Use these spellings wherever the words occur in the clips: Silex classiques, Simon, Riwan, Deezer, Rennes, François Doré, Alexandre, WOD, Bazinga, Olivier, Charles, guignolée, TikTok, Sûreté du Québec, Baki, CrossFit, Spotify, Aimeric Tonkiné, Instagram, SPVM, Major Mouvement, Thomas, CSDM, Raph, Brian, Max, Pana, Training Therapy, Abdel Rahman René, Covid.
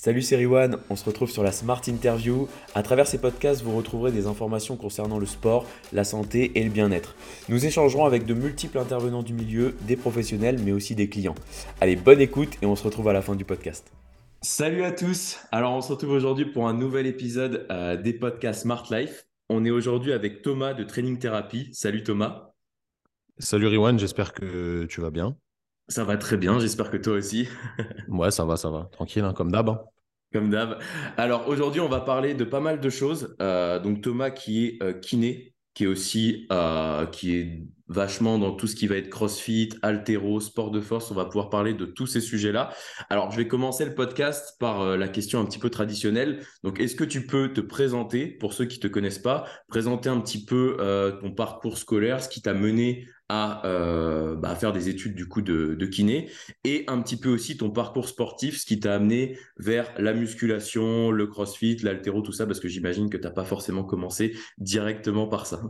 Salut, c'est Riwan, on se retrouve sur la Smart Interview. À travers ces podcasts, vous retrouverez des informations concernant le sport, la santé et le bien-être. Nous échangerons avec de multiples intervenants du milieu, des professionnels mais aussi des clients. Allez, bonne écoute et on se retrouve à la fin du podcast. Salut à tous, alors on se retrouve aujourd'hui pour un nouvel épisode des podcasts Smart Life. On est aujourd'hui avec Thomas de Training Therapy. Salut Thomas. Salut Riwan, j'espère que tu vas bien. Ça va très bien, j'espère que toi aussi. Ouais, ça va, tranquille, hein, comme d'hab. Comme d'hab. Alors aujourd'hui, on va parler de pas mal de choses. Donc Thomas qui est kiné, qui est aussi qui est vachement dans tout ce qui va être CrossFit, haltéro, sport de force. On va pouvoir parler de tous ces sujets-là. Alors je vais commencer le podcast par la question un petit peu traditionnelle. Donc est-ce que tu peux te présenter, pour ceux qui ne te connaissent pas, présenter un petit peu ton parcours scolaire, ce qui t'a mené à faire des études du coup de kiné, et un petit peu aussi ton parcours sportif, ce qui t'a amené vers la musculation, le CrossFit, l'haltéro, tout ça, parce que j'imagine que t'as pas forcément commencé directement par ça.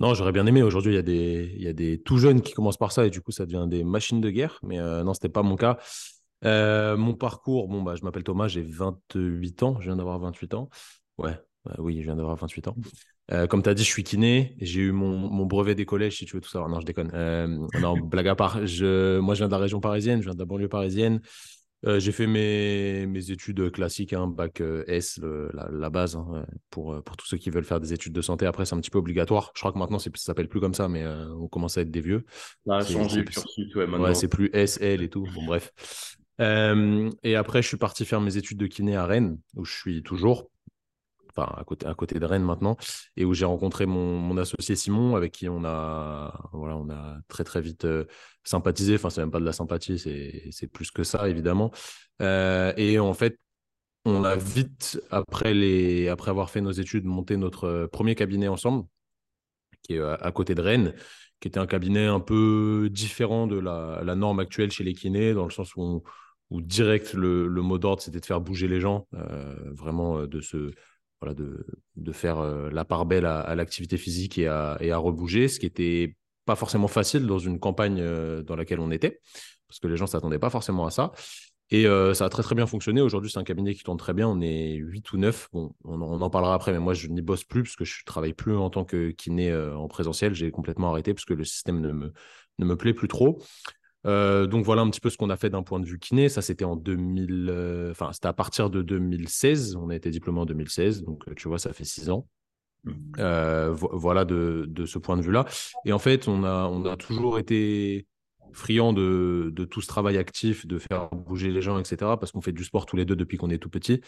Non, j'aurais bien aimé. Aujourd'hui, il y a des tout jeunes qui commencent par ça et du coup ça devient des machines de guerre, mais non, c'était pas mon cas. Mon parcours, je m'appelle Thomas, j'ai 28 ans, je viens d'avoir 28 ans. Je viens d'avoir 28 ans. Comme tu as dit, je suis kiné, j'ai eu mon brevet des collèges, si tu veux tout savoir. Non, je déconne. Non, blague à part, moi je viens de la région parisienne, je viens de la banlieue parisienne. J'ai fait mes études classiques, hein, bac S, la base, hein, pour tous ceux qui veulent faire des études de santé. Après, c'est un petit peu obligatoire. Je crois que maintenant, ça s'appelle plus comme ça, mais on commence à être des vieux. Ça a changé le cursus, ouais, maintenant. Ouais, c'est plus S, L et tout. Bon, bref. Et après, je suis parti faire mes études de kiné à Rennes, où je suis toujours. Enfin, à côté de Rennes maintenant, et où j'ai rencontré mon associé Simon, avec qui on a très très vite sympathisé. Enfin, c'est même pas de la sympathie, c'est plus que ça évidemment. Et en fait, on a vite après avoir fait nos études monté notre premier cabinet ensemble, qui est à côté de Rennes, qui était un cabinet un peu différent de la norme actuelle chez les kinés, dans le sens où direct le mot d'ordre c'était de faire bouger les gens, vraiment de faire la part belle à l'activité physique et à rebouger, ce qui n'était pas forcément facile dans une campagne dans laquelle on était, parce que les gens ne s'attendaient pas forcément à ça. Et ça a très, très bien fonctionné. Aujourd'hui, c'est un cabinet qui tourne très bien. On est 8 ou 9. Bon, on en parlera après, mais moi, je n'y bosse plus parce que je ne travaille plus en tant que kiné en présentiel. J'ai complètement arrêté parce que le système ne me plaît plus trop. Donc voilà un petit peu ce qu'on a fait d'un point de vue kiné. Ça, c'était en 2000, c'était à partir de 2016. On a été diplômé en 2016, donc tu vois, ça fait 6 ans. Voilà de ce point de vue-là. Et en fait, on a toujours été friands de tout ce travail actif, de faire bouger les gens, etc. Parce qu'on fait du sport tous les deux depuis qu'on est tout petit.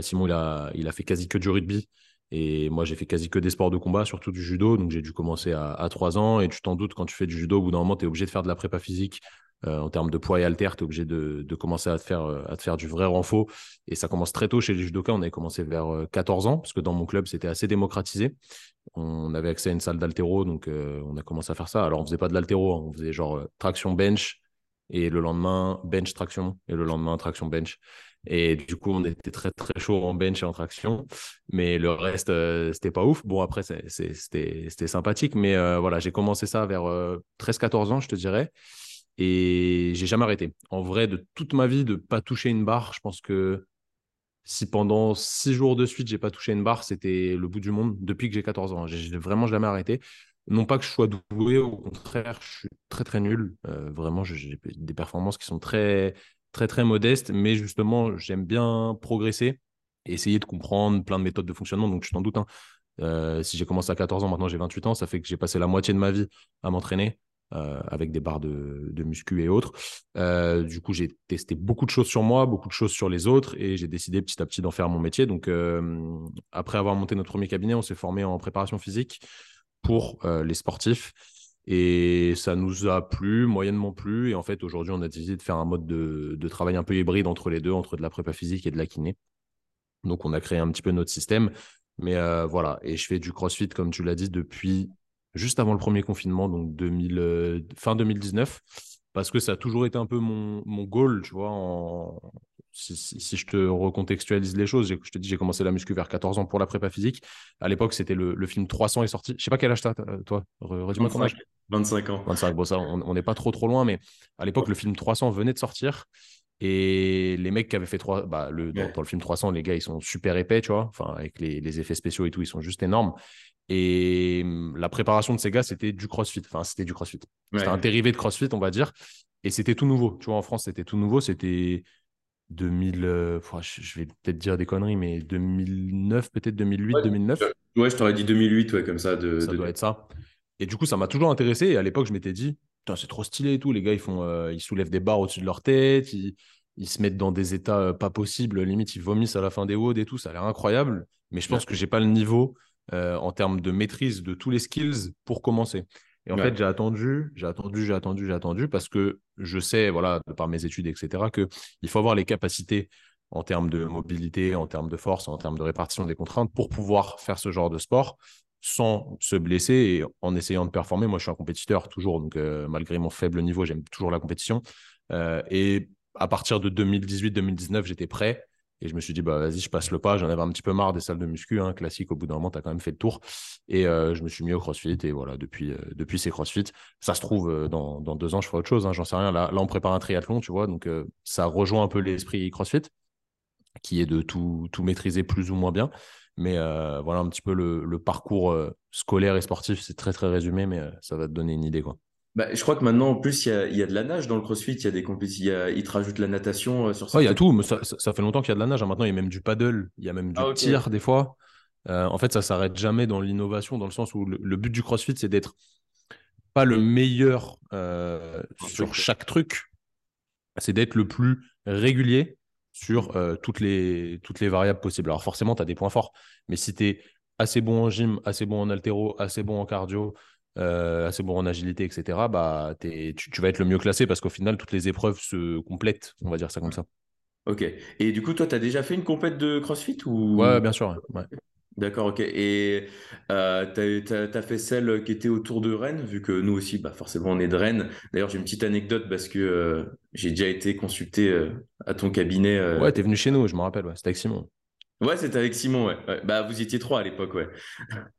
Simon, il a fait quasi que du rugby. Et moi, j'ai fait quasi que des sports de combat, surtout du judo. Donc, j'ai dû commencer à 3 ans. Et tu t'en doutes, quand tu fais du judo, au bout d'un moment, tu es obligé de faire de la prépa physique. En termes de poids et haltères, tu es obligé de commencer à te faire du vrai renfort. Et ça commence très tôt chez les judokas. On avait commencé vers 14 ans, parce que dans mon club, c'était assez démocratisé. On avait accès à une salle d'haltéro, donc on a commencé à faire ça. Alors, on ne faisait pas de l'haltéro, hein. On faisait genre traction-bench, et le lendemain, bench-traction, et le lendemain, traction-bench. Et du coup, on était très, très chaud en bench et en traction. Mais le reste, c'était pas ouf. Bon, après, c'était sympathique. Mais voilà, j'ai commencé ça vers 13-14 ans, je te dirais. Et j'ai jamais arrêté. En vrai, de toute ma vie, de pas toucher une barre, je pense que si pendant 6 jours de suite, j'ai pas touché une barre, c'était le bout du monde depuis que j'ai 14 ans. J'ai vraiment jamais arrêté. Non pas que je sois doué, au contraire, je suis très, très nul. Vraiment, j'ai des performances qui sont très... très très modeste, mais justement j'aime bien progresser et essayer de comprendre plein de méthodes de fonctionnement. Donc tu t'en doutes, hein. Si j'ai commencé à 14 ans, maintenant j'ai 28 ans, ça fait que j'ai passé la moitié de ma vie à m'entraîner avec des barres de muscu et autres. Du coup, j'ai testé beaucoup de choses sur moi, beaucoup de choses sur les autres, et j'ai décidé petit à petit d'en faire mon métier. Donc après avoir monté notre premier cabinet, on s'est formé en préparation physique pour les sportifs. Et ça nous a plu, moyennement plu. Et en fait, aujourd'hui, on a décidé de faire un mode de travail un peu hybride entre les deux, entre de la prépa physique et de la kiné. Donc, on a créé un petit peu notre système. Mais voilà, et je fais du CrossFit, comme tu l'as dit, depuis juste avant le premier confinement, donc fin 2019, parce que ça a toujours été un peu mon goal, tu vois. Si je te recontextualise les choses, je te dis, j'ai commencé la muscu vers 14 ans pour la prépa physique. À l'époque, c'était le film 300 est sorti. Je sais pas quel âge t'as, toi. Redis-moi ton âge. 25 ans. 25, bon, ça, on n'est pas trop loin, mais à l'époque, le film 300 venait de sortir. Et les mecs qui avaient fait dans le film 300, les gars, ils sont super épais, tu vois. Enfin, avec les effets spéciaux et tout, ils sont juste énormes. Et la préparation de ces gars, c'était du CrossFit. Enfin, c'était du CrossFit. Ouais. C'était un dérivé de CrossFit, on va dire. Et c'était tout nouveau. Tu vois, en France, c'était tout nouveau. C'était 2000... je vais peut-être dire des conneries, mais 2009, peut-être 2008, ouais, 2009. Ouais, je t'aurais dit 2008, ouais, comme ça. Ça doit être ça. Et du coup, ça m'a toujours intéressé. Et à l'époque, je m'étais dit... Putain, c'est trop stylé et tout. Les gars, ils soulèvent des barres au-dessus de leur tête. Ils se mettent dans des états pas possibles. Limite, ils vomissent à la fin des WOD et tout. Ça a l'air incroyable. Mais je pense que j'ai pas le niveau en termes de maîtrise de tous les skills pour commencer. Et en fait, j'ai attendu parce que je sais, voilà, de par mes études, etc., qu'il faut avoir les capacités en termes de mobilité, en termes de force, en termes de répartition des contraintes pour pouvoir faire ce genre de sport sans se blesser et en essayant de performer. Moi, je suis un compétiteur toujours, donc malgré mon faible niveau, j'aime toujours la compétition. Et à partir de 2018-2019, j'étais prêt et je me suis dit, bah vas-y, je passe le pas. J'en avais un petit peu marre des salles de muscu, hein, classique. Au bout d'un moment, tu as quand même fait le tour. Et je me suis mis au CrossFit et voilà, depuis c'est CrossFit. Ça se trouve, dans 2 ans, je ferai autre chose, hein, j'en sais rien. Là, on prépare un triathlon, tu vois, donc ça rejoint un peu l'esprit CrossFit qui est de tout maîtriser plus ou moins bien. Mais voilà un petit peu le parcours scolaire et sportif. C'est très, très résumé, mais ça va te donner une idée, quoi. Bah, je crois que maintenant, en plus, il y a de la nage dans le CrossFit. Il y a des compétitions, ils te rajoutent la natation sur ça. Ouais, il y a tout, mais ça fait longtemps qu'il y a de la nage. Hein. Maintenant, il y a même du paddle, il y a même du tir des fois. En fait, ça ne s'arrête jamais dans l'innovation, dans le sens où le but du CrossFit, c'est d'être pas le meilleur sur chaque truc. C'est d'être le plus régulier sur toutes les variables possibles. Alors forcément, tu as des points forts, mais si tu es assez bon en gym, assez bon en haltéro, assez bon en cardio, assez bon en agilité, etc., bah, tu vas être le mieux classé parce qu'au final, toutes les épreuves se complètent, on va dire ça comme ça. Ok. Et du coup, toi, tu as déjà fait une compète de CrossFit ou... Ouais, bien sûr. Ouais. D'accord, ok. Et tu as fait celle qui était autour de Rennes, vu que nous aussi, bah, forcément, on est de Rennes. D'ailleurs, j'ai une petite anecdote parce que j'ai déjà été consulté à ton cabinet. Ouais, t'es venu chez nous, je me rappelle. Ouais. C'était avec Simon. Ouais, c'était avec Simon, ouais. Bah, vous étiez 3 à l'époque, ouais.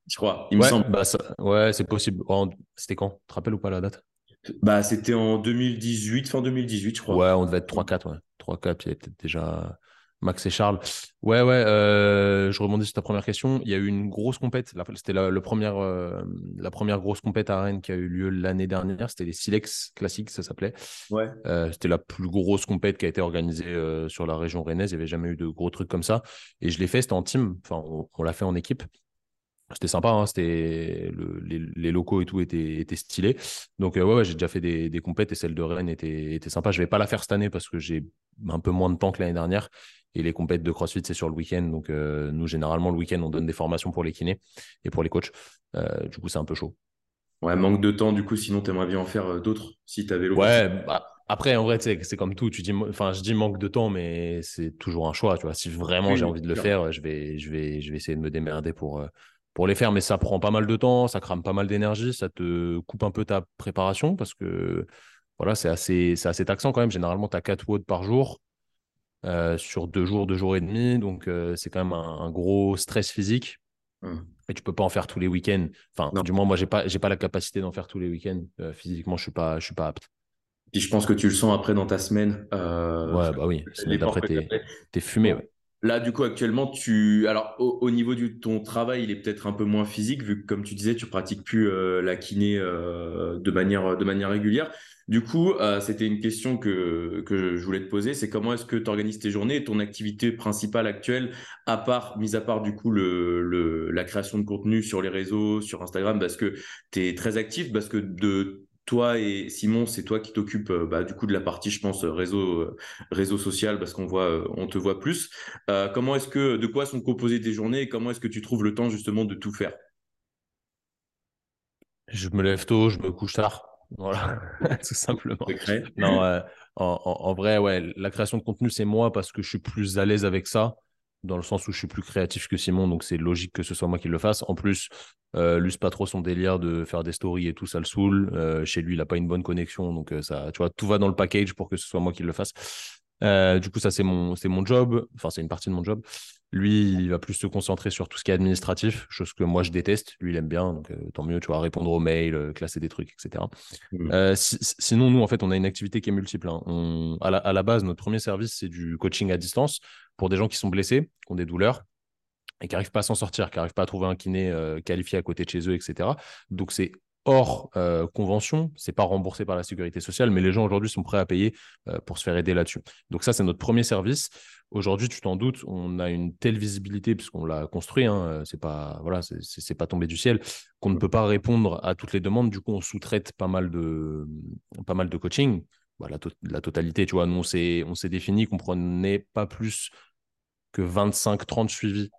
Je crois, il me semble. Bah, ouais, c'est possible. C'était quand? Tu te rappelles ou pas la date? Bah, c'était en 2018, fin 2018, je crois. Ouais, on devait être 3-4, ouais. 3-4, il y avait peut-être déjà... Max et Charles. Ouais, je rebondis sur ta première question. Il y a eu une grosse compète. C'était la première grosse compète à Rennes qui a eu lieu l'année dernière. C'était les Silex classiques, ça s'appelait. Ouais. C'était la plus grosse compète qui a été organisée sur la région rennaise. Il n'y avait jamais eu de gros trucs comme ça. Et je l'ai fait, c'était en team. Enfin, on l'a fait en équipe. C'était sympa, hein, les locaux et tout étaient stylés. Donc, ouais, j'ai déjà fait des compètes et celle de Rennes était sympa. Je ne vais pas la faire cette année parce que j'ai un peu moins de temps que l'année dernière. Et les compètes de CrossFit, c'est sur le week-end. Donc, nous, généralement, le week-end, on donne des formations pour les kinés et pour les coachs. Du coup, c'est un peu chaud. Ouais, manque de temps. Du coup, sinon, tu aimerais bien en faire d'autres si tu avais l'occasion. Ouais, bah, après, en vrai, c'est comme tout. Je dis manque de temps, mais c'est toujours un choix. Tu vois. Si vraiment j'ai envie de le faire, je vais essayer de me démerder pour les faire. Mais ça prend pas mal de temps, ça crame pas mal d'énergie, ça te coupe un peu ta préparation parce que voilà, c'est assez taxant quand même. Généralement, tu as 4 WOD par jour. Sur 2 jours et demi, donc c'est quand même un gros stress physique et tu peux pas en faire tous les week-ends, enfin du moins moi j'ai pas la capacité d'en faire tous les week-ends, physiquement je suis pas apte. Puis je pense que tu le sens après dans ta semaine, ouais bah oui, après t'es fumé, ouais. Là du coup actuellement alors au niveau de ton travail il est peut-être un peu moins physique vu que comme tu disais tu pratiques plus la kiné de manière régulière. Du coup, c'était une question que je voulais te poser, c'est comment est-ce que tu organises tes journées et ton activité principale actuelle, mis à part du coup la création de contenu sur les réseaux, sur Instagram, parce que tu es très actif, parce que de toi et Simon, c'est toi qui t'occupes du coup de la partie, je pense, réseau social, parce qu'on te voit plus. Comment est-ce que, de quoi sont composées tes journées et comment est-ce que tu trouves le temps justement de tout faire? Je me lève tôt, je me couche tard. Voilà, tout simplement. Non, en vrai, ouais, la création de contenu, c'est moi parce que je suis plus à l'aise avec ça, dans le sens où je suis plus créatif que Simon, donc c'est logique que ce soit moi qui le fasse. En plus, lui, c'est pas trop son délire de faire des stories et tout, ça le saoule. Chez lui, il n'a pas une bonne connexion, donc ça, tu vois, tout va dans le package pour que ce soit moi qui le fasse. Du coup, ça, c'est mon job, enfin, c'est une partie de mon job. Lui, il va plus se concentrer sur tout ce qui est administratif, chose que moi, je déteste. Lui, il aime bien, donc tant mieux, tu vois, répondre aux mails, classer des trucs, etc. Sinon, nous, en fait, on a une activité qui est multiple. Hein. À la base, notre premier service, c'est du coaching à distance pour des gens qui sont blessés, qui ont des douleurs et qui n'arrivent pas à s'en sortir, qui n'arrivent pas à trouver un kiné qualifié à côté de chez eux, etc. Donc, c'est hors convention, c'est pas remboursé par la sécurité sociale, mais les gens aujourd'hui sont prêts à payer pour se faire aider là-dessus. Donc ça, c'est notre premier service. Aujourd'hui, tu t'en doutes, on a une telle visibilité puisqu'on l'a construit, hein, c'est pas, voilà, c'est pas tombé du ciel, qu'on ne peut pas répondre à toutes les demandes. Du coup, on sous-traite pas mal de coaching, bah, la totalité, tu vois. Nous, on s'est défini qu'on prenait pas plus que 25-30 suivis,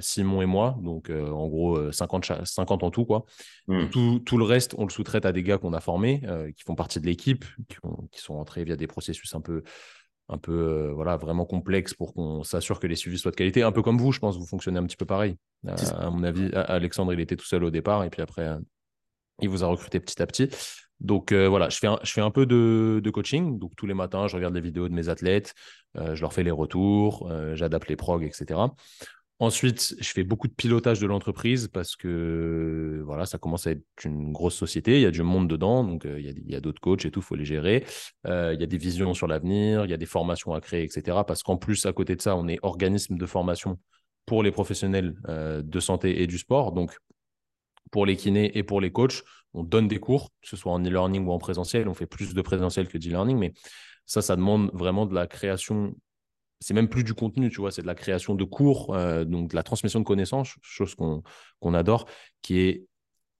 Simon et moi, donc en gros 50 en tout, quoi. Tout le reste, on le sous-traite à des gars qu'on a formés, qui font partie de l'équipe, qui sont entrés via des processus un peu voilà, vraiment complexes pour qu'on s'assure que les suivis soient de qualité. Un peu comme vous, je pense, vous fonctionnez un petit peu pareil. À mon avis, Alexandre, il était tout seul au départ, et puis après, il vous a recruté petit à petit. Donc voilà, je fais un peu de coaching. Donc tous les matins, je regarde les vidéos de mes athlètes, je leur fais les retours, j'adapte les progs, etc. Ensuite, je fais beaucoup de pilotage de l'entreprise parce que voilà, ça commence à être une grosse société, il y a du monde dedans, donc il y a d'autres coachs et tout, il faut les gérer. Il y a des visions sur l'avenir, il y a des formations à créer, etc. Parce qu'en plus, à côté de ça, on est organisme de formation pour les professionnels de santé et du sport. Donc pour les kinés et pour les coachs, on donne des cours, que ce soit en e-learning ou en présentiel. On fait plus de présentiel que d'e-learning, mais ça demande vraiment de la création. C'est même plus du contenu, tu vois, c'est de la création de cours, donc de la transmission de connaissances, chose qu'on adore, qui est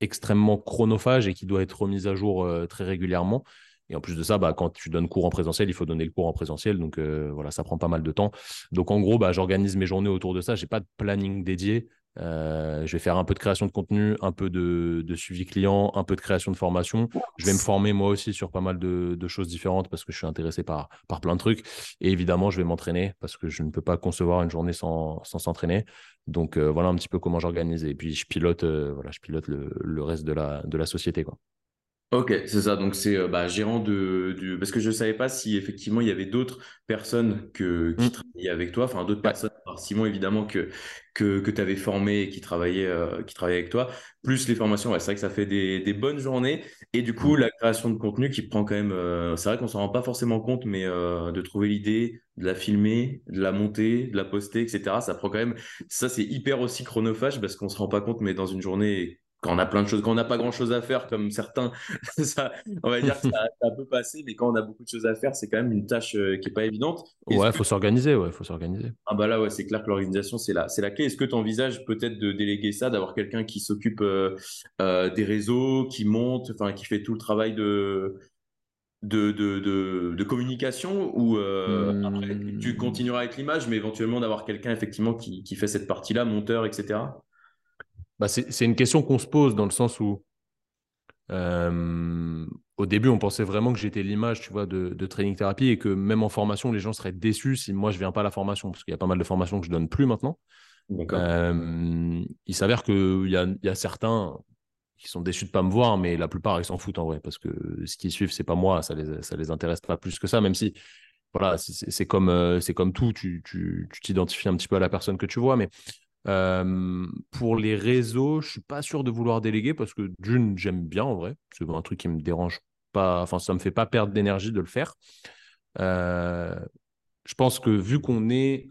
extrêmement chronophage et qui doit être remise à jour très régulièrement. Et en plus de ça, bah, quand tu donnes cours en présentiel, il faut donner le cours en présentiel. Donc voilà, ça prend pas mal de temps. Donc en gros, bah, j'organise mes journées autour de ça. J'ai pas de planning dédié. Je vais faire un peu de création de contenu, un peu de suivi client, un peu de création de formation. Je vais me former moi aussi sur pas mal de choses différentes parce que je suis intéressé par plein de trucs. Et évidemment, je vais m'entraîner parce que je ne peux pas concevoir une journée sans s'entraîner. Donc voilà un petit peu comment j'organise. Et puis je pilote le reste de la société, quoi. Ok, c'est ça. Donc c'est gérant de parce que je savais pas si effectivement il y avait d'autres personnes qui travaillaient avec toi, enfin d'autres personnes, par Simon évidemment que tu avais formé et qui travaillaient avec toi, plus les formations. Ouais, c'est vrai que ça fait des bonnes journées et du coup la création de contenu qui prend quand même. C'est vrai qu'on s'en rend pas forcément compte, mais de trouver l'idée, de la filmer, de la monter, de la poster, etc. Ça prend quand même. Ça c'est hyper aussi chronophage parce qu'on se rend pas compte, mais dans une journée. Quand on a plein de choses, quand on n'a pas grand chose à faire, comme certains, ça, on va dire que ça peut passer, mais quand on a beaucoup de choses à faire, c'est quand même une tâche qui n'est pas évidente. Est-ce ouais, il faut s'organiser, ouais, faut s'organiser. Ah bah là, ouais, c'est clair que l'organisation, c'est la clé. Est-ce que tu envisages peut-être de déléguer ça, d'avoir quelqu'un qui s'occupe des réseaux, qui monte, enfin, qui fait tout le travail de communication ou après, tu continueras avec l'image, mais éventuellement d'avoir quelqu'un effectivement qui fait cette partie-là, monteur, etc. Bah c'est une question qu'on se pose dans le sens où au début on pensait vraiment que j'étais l'image, tu vois, de Training Therapy et que même en formation les gens seraient déçus si moi je ne viens pas à la formation parce qu'il y a pas mal de formations que je ne donne plus maintenant. Il s'avère qu'il y a certains qui sont déçus de ne pas me voir, mais la plupart ils s'en foutent en vrai parce que ce qu'ils suivent c'est pas moi, ça les intéresse pas plus que ça, même si voilà, c'est comme tout, tu t'identifies un petit peu à la personne que tu vois, mais pour les réseaux, je suis pas sûr de vouloir déléguer parce que d'une, j'aime bien en vrai, c'est un truc qui me dérange pas, enfin ça me fait pas perdre d'énergie de le faire. Je pense que vu qu'on est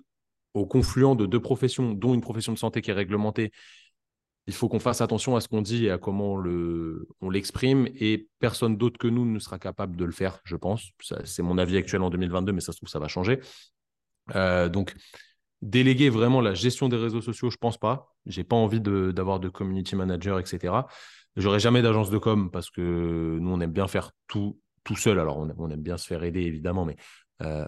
au confluent de deux professions, dont une profession de santé qui est réglementée, il faut qu'on fasse attention à ce qu'on dit et à comment on l'exprime, et personne d'autre que nous ne sera capable de le faire, je pense. Ça, c'est mon avis actuel en 2022, mais ça se trouve ça va changer. Donc déléguer vraiment la gestion des réseaux sociaux, je pense pas. J'ai pas envie d'avoir de community manager, etc. J'aurai jamais d'agence de com parce que nous, on aime bien faire tout seul. Alors, on aime bien se faire aider, évidemment, mais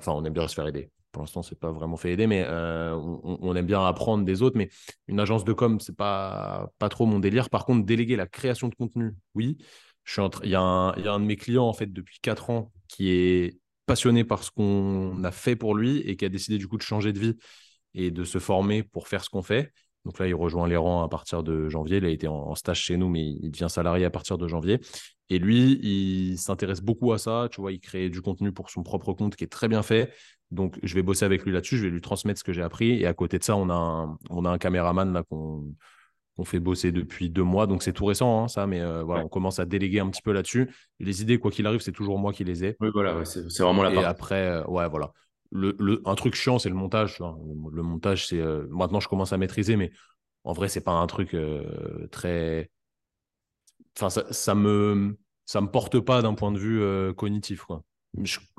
on aime bien se faire aider. Pour l'instant, c'est pas vraiment fait aider, mais on aime bien apprendre des autres. Mais une agence de com, c'est pas trop mon délire. Par contre, déléguer la création de contenu, oui. Il y a un de mes clients, en fait, depuis 4 ans, qui est passionné par ce qu'on a fait pour lui et qui a décidé, du coup, de changer de vie et de se former pour faire ce qu'on fait. Donc là, il rejoint les rangs à partir de janvier. Il a été en stage chez nous, mais il devient salarié à partir de janvier. Et lui, il s'intéresse beaucoup à ça. Tu vois, il crée du contenu pour son propre compte qui est très bien fait. Donc, je vais bosser avec lui là-dessus. Je vais lui transmettre ce que j'ai appris. Et à côté de ça, on a un caméraman là, qu'on fait bosser depuis 2 mois. Donc, c'est tout récent, hein, ça. Mais voilà, ouais. On commence à déléguer un petit peu là-dessus. Les idées, quoi qu'il arrive, c'est toujours moi qui les ai. Oui, voilà. Ouais, c'est vraiment la part. Et après, ouais, voilà. Un truc chiant, c'est le montage. Hein. Le montage, c'est maintenant, je commence à maîtriser, mais en vrai, c'est pas un truc très. Enfin, ça me porte pas d'un point de vue cognitif, quoi.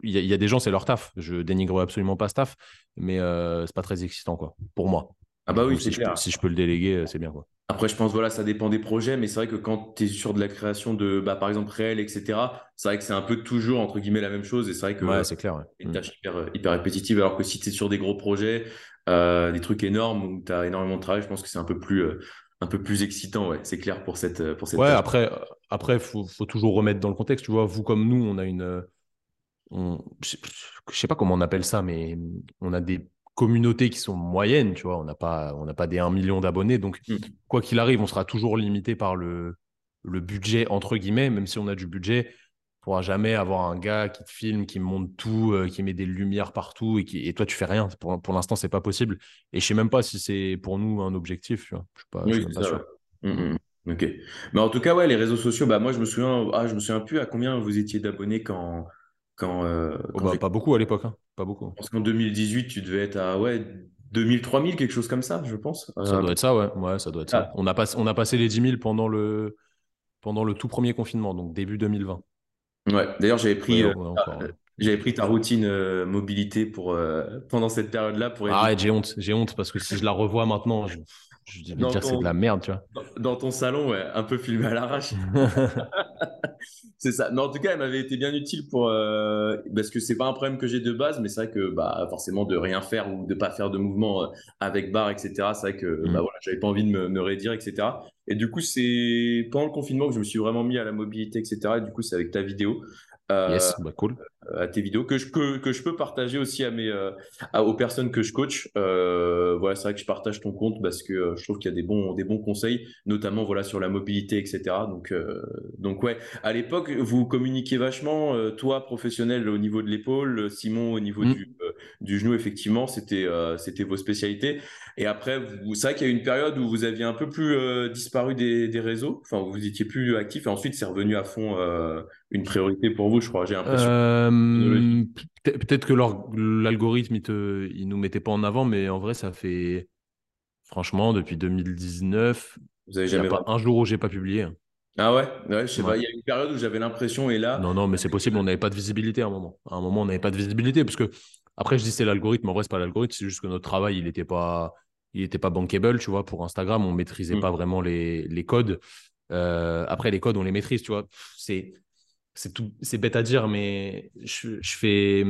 Il y a des gens, c'est leur taf. Je dénigre absolument pas ce taf, mais c'est pas très excitant, quoi, pour moi. Ah bah oui, donc, si je peux le déléguer, c'est bien, quoi. Après, je pense, voilà, ça dépend des projets, mais c'est vrai que quand tu es sur de la création de, par exemple, réel, etc., c'est vrai que c'est un peu toujours, entre guillemets, la même chose. Et c'est vrai que ouais, c'est clair, ouais. Une tâche hyper répétitive, alors que si tu es sur des gros projets, des trucs énormes où tu as énormément de travail, je pense que c'est un peu plus excitant, ouais. C'est clair pour cette ouais, tâche. Après, faut toujours remettre dans le contexte. Tu vois, vous comme nous, on a je sais pas comment on appelle ça, mais on a des communautés qui sont moyennes, tu vois, on n'a pas des 1 million d'abonnés, donc quoi qu'il arrive, on sera toujours limité par le budget, entre guillemets, même si on a du budget, on pourra jamais avoir un gars qui te filme, qui monte tout, qui met des lumières partout, et toi, tu fais rien, pour l'instant, c'est pas possible, et je sais même pas si c'est pour nous un objectif, tu vois, je suis pas sûr. Ouais. Ok, mais en tout cas, ouais, les réseaux sociaux, bah moi, je me souviens plus à combien vous étiez d'abonnés quand pas beaucoup à l'époque, hein. Pas beaucoup. Parce qu'en 2018, tu devais être à 2000, 3000, quelque chose comme ça, je pense. Ça doit être ça, ouais. Ouais, ça doit être ça. On a passé les 10 000 pendant le tout premier confinement, donc début 2020. Ouais, d'ailleurs, j'avais pris ta routine mobilité pendant cette période-là. J'ai honte parce que si je la revois maintenant, je vais dire c'est de la merde, tu vois. Dans ton salon, ouais, un peu filmé à l'arrache. C'est ça. Non, en tout cas, elle m'avait été bien utile pour parce que c'est pas un problème que j'ai de base, mais c'est vrai que forcément de rien faire ou de pas faire de mouvement avec barre, etc. C'est vrai que voilà, j'avais pas envie de me raidir, etc. Et du coup, c'est pendant le confinement que je me suis vraiment mis à la mobilité, etc. Et du coup, c'est avec ta vidéo. Yes, bah cool. À tes vidéos que je peux partager aussi à aux personnes que je coach. Voilà, c'est vrai que je partage ton compte parce que je trouve qu'il y a des bons conseils, notamment voilà sur la mobilité, etc. Donc ouais. À l'époque, vous communiquiez vachement. Toi, professionnel au niveau de l'épaule, Simon au niveau du genou. Effectivement, c'était vos spécialités. Et après, c'est vrai qu'il y a eu une période où vous aviez un peu plus disparu des réseaux. Enfin, vous étiez plus actif. Et ensuite, c'est revenu à fond une priorité pour vous, je crois. J'ai l'impression. Peut-être que l'algorithme, il nous mettait pas en avant, mais en vrai, ça fait, franchement, depuis 2019, vous avez jamais un jour où j'ai pas publié. Ah ouais, je sais pas, il y a une période où j'avais l'impression, et là... Non, mais c'est possible, on n'avait pas de visibilité à un moment. À un moment, on n'avait pas de visibilité, parce que, après, je dis c'est l'algorithme, en vrai, c'est pas l'algorithme, c'est juste que notre travail, il était pas bankable, tu vois, pour Instagram, on maîtrisait pas vraiment les codes. Après, les codes, on les maîtrise, tu vois, c'est bête à dire, mais je fais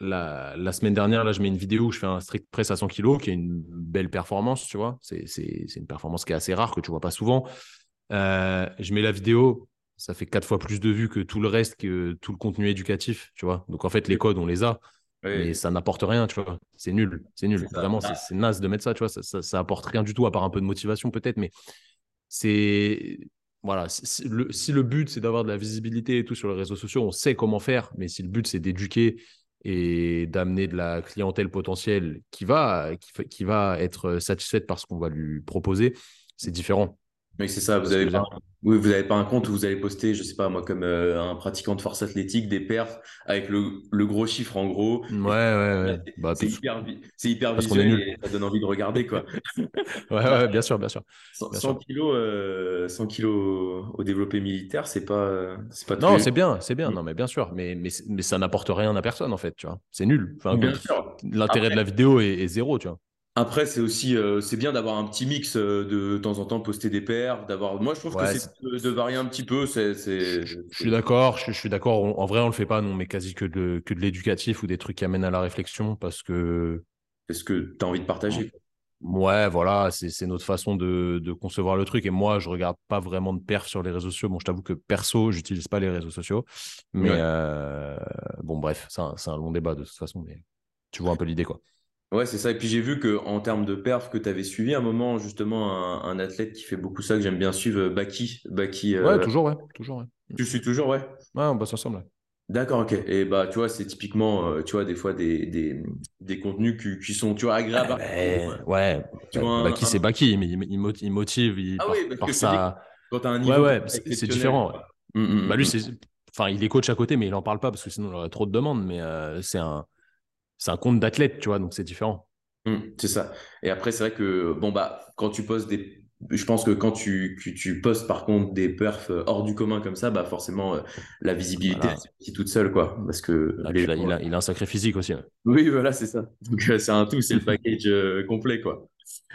la semaine dernière, là, je mets une vidéo où je fais un strict press à 100 kilos, qui est une belle performance, tu vois. C'est une performance qui est assez rare, que tu vois pas souvent. Je mets la vidéo, ça fait 4 fois plus de vues que tout le reste, que tout le contenu éducatif, tu vois. Donc en fait, les codes, on les a, mais ça n'apporte rien, tu vois. C'est nul. Vraiment, c'est naze de mettre ça, tu vois. Ça apporte rien du tout, à part un peu de motivation peut-être, mais c'est... Voilà, si le but c'est d'avoir de la visibilité et tout sur les réseaux sociaux, on sait comment faire, mais si le but c'est d'éduquer et d'amener de la clientèle potentielle qui va être satisfaite par ce qu'on va lui proposer, c'est différent. Mais c'est ça, vous n'avez pas un compte où vous allez poster, je sais pas moi, comme un pratiquant de force athlétique, des perfs avec le gros chiffre en gros. Ouais. Bah, c'est hyper visuel et ça donne envie de regarder, quoi. ouais, bien sûr. 100 kilos au développé militaire, c'est pas non, très... c'est bien. Non, mais bien sûr. Mais ça n'apporte rien à personne, en fait, tu vois. C'est nul. Enfin, l'intérêt de la vidéo est zéro, tu vois. Après, c'est aussi c'est bien d'avoir un petit mix de temps en temps, poster des perfs, d'avoir. Moi, je trouve que c'est de varier un petit peu. Je suis d'accord. En vrai, on le fait pas. Non, mais quasi que de l'éducatif ou des trucs qui amènent à la réflexion parce que. Est-ce que tu as envie de partager? Ouais, voilà, c'est notre façon de concevoir le truc. Et moi, je regarde pas vraiment de perfs sur les réseaux sociaux. Bon, je t'avoue que perso, j'utilise pas les réseaux sociaux. Mais bon, bref, c'est un long débat de toute façon. Mais tu vois un peu l'idée, quoi. Ouais, c'est ça. Et puis j'ai vu qu'en termes de perf, que tu avais suivi à un moment, justement, un athlète qui fait beaucoup ça, que j'aime bien suivre, Baki. Toujours, ouais. Tu suis toujours, ouais. Ouais, on bosse ensemble. Ouais. D'accord, ok. Et bah, tu vois, c'est typiquement, tu vois, des fois, des contenus qui sont, tu vois, agréables. Ouais. Tu vois, Baki, c'est Baki, mais il motive. Il part, quand t'as un niveau. Ouais, c'est différent. Ouais. Bah, lui, c'est... Enfin, il est coach à côté, mais il n'en parle pas parce que sinon, il aurait trop de demandes. Mais c'est un compte d'athlète, tu vois, donc c'est différent. C'est ça. Et après, c'est vrai que, bon, bah, quand tu poses des... Je pense que quand tu postes, par contre, des perfs hors du commun comme ça, bah, forcément, la visibilité, voilà, c'est toute seule, quoi. Parce que... Ah, les... il a un sacré physique aussi. Ouais. Oui, voilà, c'est ça. Donc, c'est un tout, c'est le package complet, quoi.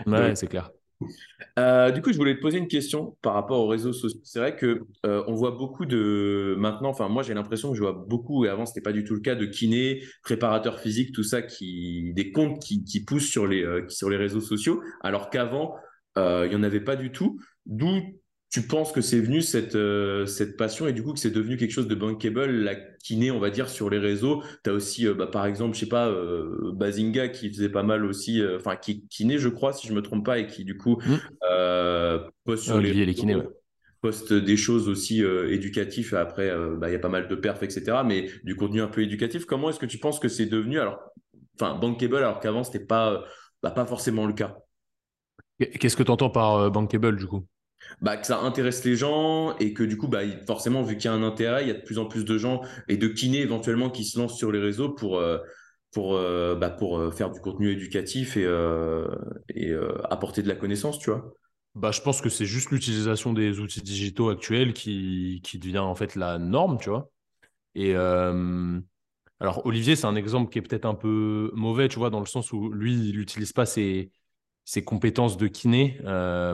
Ouais, donc, c'est clair. Du coup, je voulais te poser une question par rapport aux réseaux sociaux. C'est vrai que on voit beaucoup de maintenant. Enfin, moi, j'ai l'impression que je vois beaucoup, et avant, c'était pas du tout le cas, de kinés, préparateurs physiques, tout ça, des comptes qui poussent sur les réseaux sociaux, alors qu'avant, il y en avait pas du tout. D'où tu penses que c'est venu cette passion, et du coup que c'est devenu quelque chose de bankable, la kiné, on va dire, sur les réseaux. Tu as aussi, par exemple, je sais pas, Bazinga qui faisait pas mal aussi, enfin, qui est kiné, je crois, si je me trompe pas, et qui du coup poste sur Olivier, les kinés, ouais, poste des choses aussi éducatives. Après, y a pas mal de perfs, etc., mais du contenu un peu éducatif. Comment est-ce que tu penses que c'est devenu, alors, enfin, bankable, alors qu'avant, c'était pas forcément le cas? Qu'est-ce que tu entends par bankable, du coup? Bah, que ça intéresse les gens, et que du coup, bah, forcément, vu qu'il y a un intérêt, il y a de plus en plus de gens et de kinés éventuellement qui se lancent sur les réseaux pour faire du contenu éducatif et apporter de la connaissance, tu vois. Bah, je pense que c'est juste l'utilisation des outils digitaux actuels qui devient en fait la norme, tu vois. Et alors, Olivier, c'est un exemple qui est peut-être un peu mauvais, tu vois, dans le sens où lui, il n'utilise pas ses compétences de kiné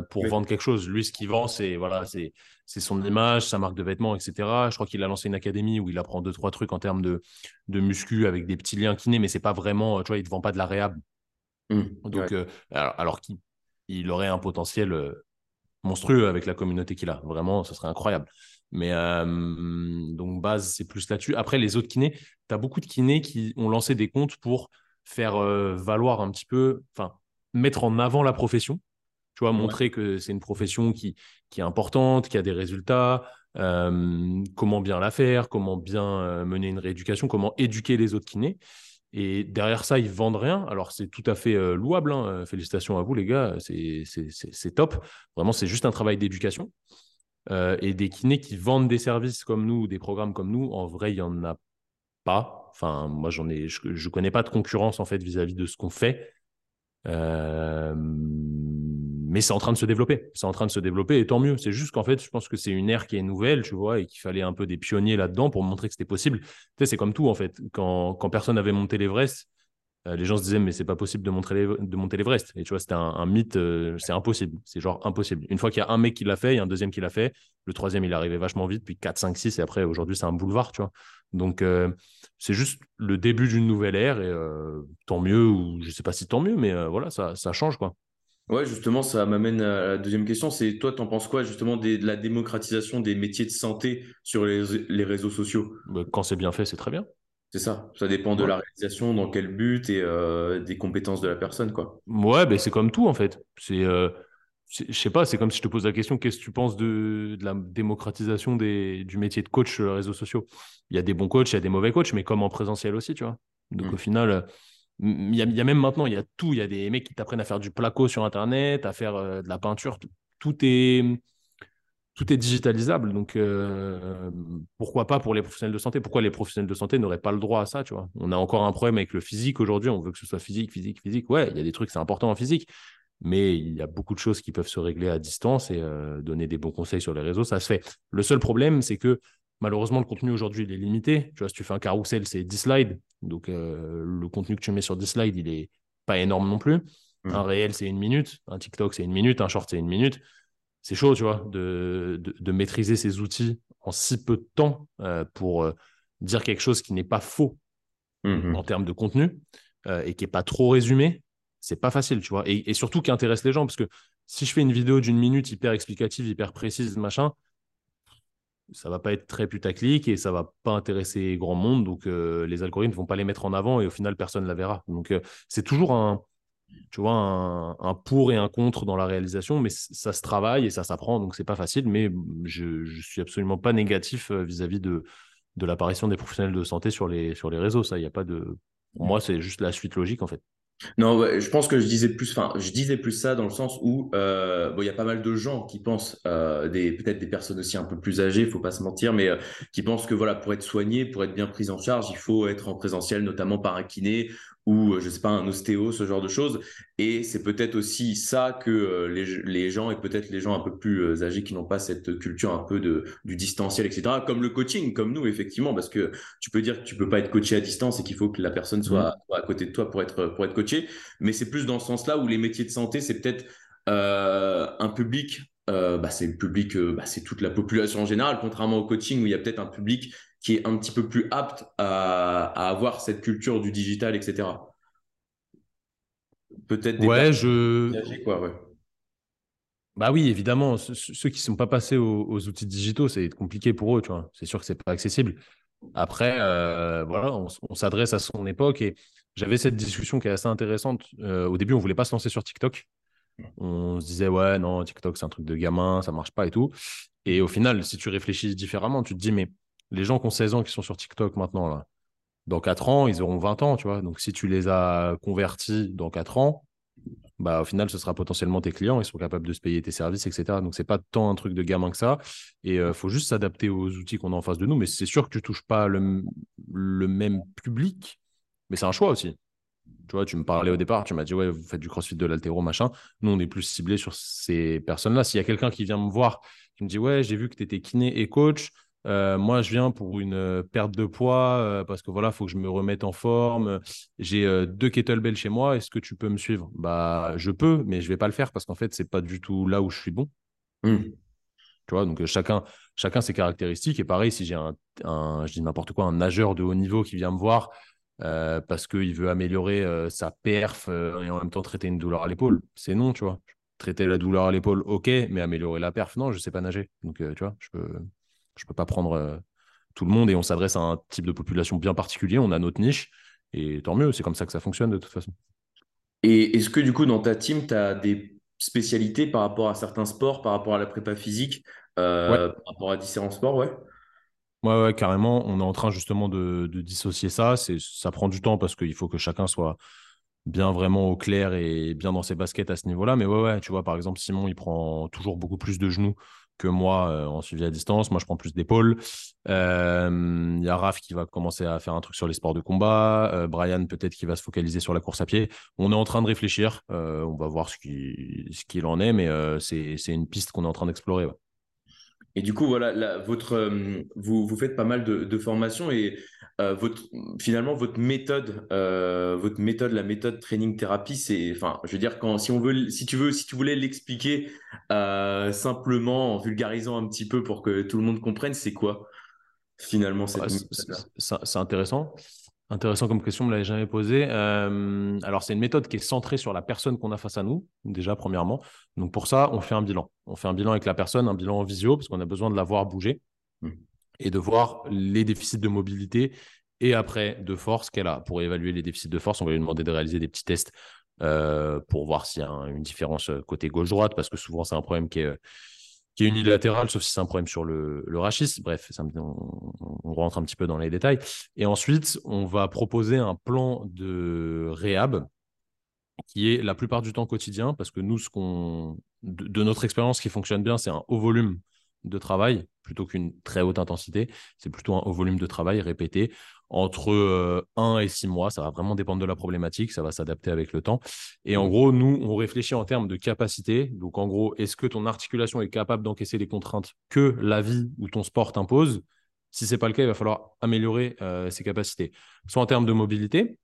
pour vendre quelque chose. Lui, ce qu'il vend, c'est son image, sa marque de vêtements, etc. Je crois qu'il a lancé une académie où il apprend 2-3 trucs en termes de muscu avec des petits liens kiné, mais c'est pas vraiment, tu vois, il te vend pas de la réhab. Donc, ouais. Alors qu'il aurait un potentiel monstrueux avec la communauté qu'il a. Vraiment, ce serait incroyable. Mais donc, base, c'est plus là-dessus. Après, les autres kinés, tu as beaucoup de kinés qui ont lancé des comptes pour faire valoir un petit peu... Enfin, mettre en avant la profession, tu vois, montrer que c'est une profession qui est importante, qui a des résultats, comment bien la faire, comment bien mener une rééducation, comment éduquer les autres kinés. Et derrière ça, ils vendent rien. Alors, c'est tout à fait louable, hein. Félicitations à vous, les gars, c'est top. Vraiment, c'est juste un travail d'éducation. Et des kinés qui vendent des services comme nous, des programmes comme nous, en vrai, il n'y en a pas. Enfin, moi, je connais pas de concurrence, en fait, vis-à-vis de ce qu'on fait. Mais c'est en train de se développer. Et tant mieux. C'est juste qu'en fait, je pense que c'est une ère qui est nouvelle, tu vois, et qu'il fallait un peu des pionniers là-dedans pour montrer que c'était possible. Tu sais, c'est comme tout, en fait. Quand personne n'avait monté l'Everest, les gens se disaient, mais c'est pas possible de monter l'Everest. Et tu vois, c'était un mythe, c'est impossible. C'est genre impossible. Une fois qu'il y a un mec qui l'a fait, il y a un deuxième qui l'a fait, le troisième, il arrivait vachement vite, puis 4, 5, 6, et après, aujourd'hui, c'est un boulevard, tu vois. Donc, c'est juste le début d'une nouvelle ère, et tant mieux, ou je sais pas si tant mieux, mais voilà, ça change, quoi. Ouais, justement, ça m'amène à la deuxième question. C'est toi, t'en penses quoi, justement, de la démocratisation des métiers de santé sur les réseaux sociaux? Quand c'est bien fait, c'est très bien. C'est ça. Ça dépend de la réalisation, dans quel but, et des compétences de la personne, quoi. Ouais, ben c'est comme tout, en fait. Je sais pas, c'est comme si je te pose la question, qu'est-ce que tu penses de la démocratisation du métier de coach sur les réseaux sociaux? Il y a des bons coachs, il y a des mauvais coachs, mais comme en présentiel aussi, tu vois. Donc au final, il y a même maintenant, il y a tout. Il y a des mecs qui t'apprennent à faire du placo sur Internet, à faire de la peinture. Tout est digitalisable. Donc pourquoi pas pour les professionnels de santé? Pourquoi les professionnels de santé n'auraient pas le droit à ça, tu vois? On a encore un problème avec le physique aujourd'hui. On veut que ce soit physique. Ouais, il y a des trucs, c'est important en physique. Mais il y a beaucoup de choses qui peuvent se régler à distance, et donner des bons conseils sur les réseaux, ça se fait. Le seul problème, c'est que malheureusement, le contenu aujourd'hui, il est limité. Tu vois, si tu fais un carrousel, c'est 10 slides. Donc, le contenu que tu mets sur 10 slides, il n'est pas énorme non plus. Un réel, c'est 1 minute. Un TikTok, c'est 1 minute. Un short, c'est 1 minute. C'est chaud, tu vois, de maîtriser ces outils en si peu de temps pour dire quelque chose qui n'est pas faux en termes de contenu et qui n'est pas trop résumé. C'est pas facile, tu vois, et surtout qui intéresse les gens, parce que si je fais une vidéo d'1 minute hyper explicative, hyper précise, machin, ça va pas être très putaclic et ça va pas intéresser grand monde, donc les algorithmes vont pas les mettre en avant et au final personne la verra. Donc c'est toujours un pour et un contre dans la réalisation, mais ça se travaille et ça s'apprend, donc c'est pas facile. Mais je suis absolument pas négatif vis-à-vis de l'apparition des professionnels de santé sur les réseaux. Ça, il y a pas de, pour moi, c'est juste la suite logique en fait. Non, ouais, je pense que je disais plus ça dans le sens où il y a pas mal de gens qui pensent, peut-être des personnes aussi un peu plus âgées, faut pas se mentir, mais qui pensent que voilà, pour être soigné, pour être bien pris en charge, il faut être en présentiel, notamment par un kiné ou je sais pas, un ostéo, ce genre de choses. Et c'est peut-être aussi ça que les gens, et peut-être les gens un peu plus âgés qui n'ont pas cette culture un peu du distanciel, etc., comme le coaching, comme nous, effectivement, parce que tu peux dire que tu peux pas être coaché à distance et qu'il faut que la personne soit à côté de toi pour être coaché. Mais c'est plus dans ce sens-là où les métiers de santé, c'est peut-être un public, c'est le public, c'est toute la population en général, contrairement au coaching où il y a peut-être un public qui est un petit peu plus apte à avoir cette culture du digital, etc. Peut-être des personnes quoi, ouais. Bah oui, évidemment, ceux qui ne sont pas passés aux outils digitaux, c'est compliqué pour eux, tu vois. C'est sûr que ce n'est pas accessible. Après, on s'adresse à son époque, et j'avais cette discussion qui est assez intéressante. Au début, on ne voulait pas se lancer sur TikTok. On se disait, ouais, non, TikTok, c'est un truc de gamin, ça ne marche pas et tout. Et au final, si tu réfléchis différemment, tu te dis, mais les gens qui ont 16 ans qui sont sur TikTok maintenant, là, dans 4 ans, ils auront 20 ans, tu vois. Donc, si tu les as convertis dans 4 ans, bah, au final, ce sera potentiellement tes clients. Ils sont capables de se payer tes services, etc. Donc, ce n'est pas tant un truc de gamin que ça. Et il faut juste s'adapter aux outils qu'on a en face de nous. Mais c'est sûr que tu ne touches pas le même public, mais c'est un choix aussi. Tu vois, tu me parlais au départ, tu m'as dit, ouais, vous faites du crossfit, de l'haltéro, machin. Nous, on est plus ciblés sur ces personnes-là. S'il y a quelqu'un qui vient me voir, qui me dit, ouais, j'ai vu que tu étais kiné et coach, moi, je viens pour une perte de poids parce que voilà, faut que je me remette en forme. J'ai 2 kettlebells chez moi. Est-ce que tu peux me suivre ? Bah, je peux, mais je vais pas le faire parce qu'en fait, c'est pas du tout là où je suis bon. Tu vois, donc chacun ses caractéristiques. Et pareil, si j'ai un nageur de haut niveau qui vient me voir parce qu'il veut améliorer sa perf et en même temps traiter une douleur à l'épaule, c'est non, tu vois. Traiter la douleur à l'épaule, ok, mais améliorer la perf, non, je sais pas nager. Donc, tu vois, je peux pas prendre tout le monde, et on s'adresse à un type de population bien particulier. On a notre niche et tant mieux, c'est comme ça que ça fonctionne de toute façon. Et est-ce que du coup dans ta team, tu as des spécialités par rapport à certains sports, par rapport à la prépa physique, ouais, par rapport à différents sports? Ouais, carrément. On est en train justement de dissocier ça. Ça prend du temps parce qu'il faut que chacun soit bien vraiment au clair et bien dans ses baskets à ce niveau-là. Mais ouais, tu vois, par exemple, Simon, il prend toujours beaucoup plus de genoux que moi en suivi à distance. Moi, je prends plus d'épaule. Il y a Raph qui va commencer à faire un truc sur les sports de combat. Brian, peut-être qui va se focaliser sur la course à pied. On est en train de réfléchir. On va voir ce qu'il en est, mais c'est une piste qu'on est en train d'explorer. Ouais. Et du coup, voilà, vous faites pas mal de formations, et votre méthode, la méthode Training Therapy, c'est, enfin, je veux dire, si tu voulais l'expliquer simplement en vulgarisant un petit peu pour que tout le monde comprenne, c'est quoi finalement cette méthode-là ? C'est intéressant. Intéressant comme question, on ne me l'avait jamais posée. Alors, c'est une méthode qui est centrée sur la personne qu'on a face à nous, déjà, premièrement. Donc, pour ça, on fait un bilan. On fait un bilan avec la personne, un bilan en visio, parce qu'on a besoin de la voir bouger et de voir les déficits de mobilité et après de force qu'elle a. Pour évaluer les déficits de force, on va lui demander de réaliser des petits tests pour voir s'il y a une différence côté gauche-droite, parce que souvent, c'est un problème qui est unilatéral, sauf si c'est un problème sur le rachis. Bref, on rentre un petit peu dans les détails. Et ensuite, on va proposer un plan de réhab qui est la plupart du temps quotidien, parce que nous, de notre expérience, ce qui fonctionne bien, c'est un haut volume de travail plutôt qu'une très haute intensité. C'est plutôt un haut volume de travail répété entre 1 et 6 mois. Ça va vraiment dépendre de la problématique, ça va s'adapter avec le temps. Et en gros, nous, on réfléchit en termes de capacité. Donc, en gros, est-ce que ton articulation est capable d'encaisser les contraintes que la vie ou ton sport t'impose? Si ce n'est pas le cas, il va falloir améliorer ses capacités. Soit en termes de mobilité,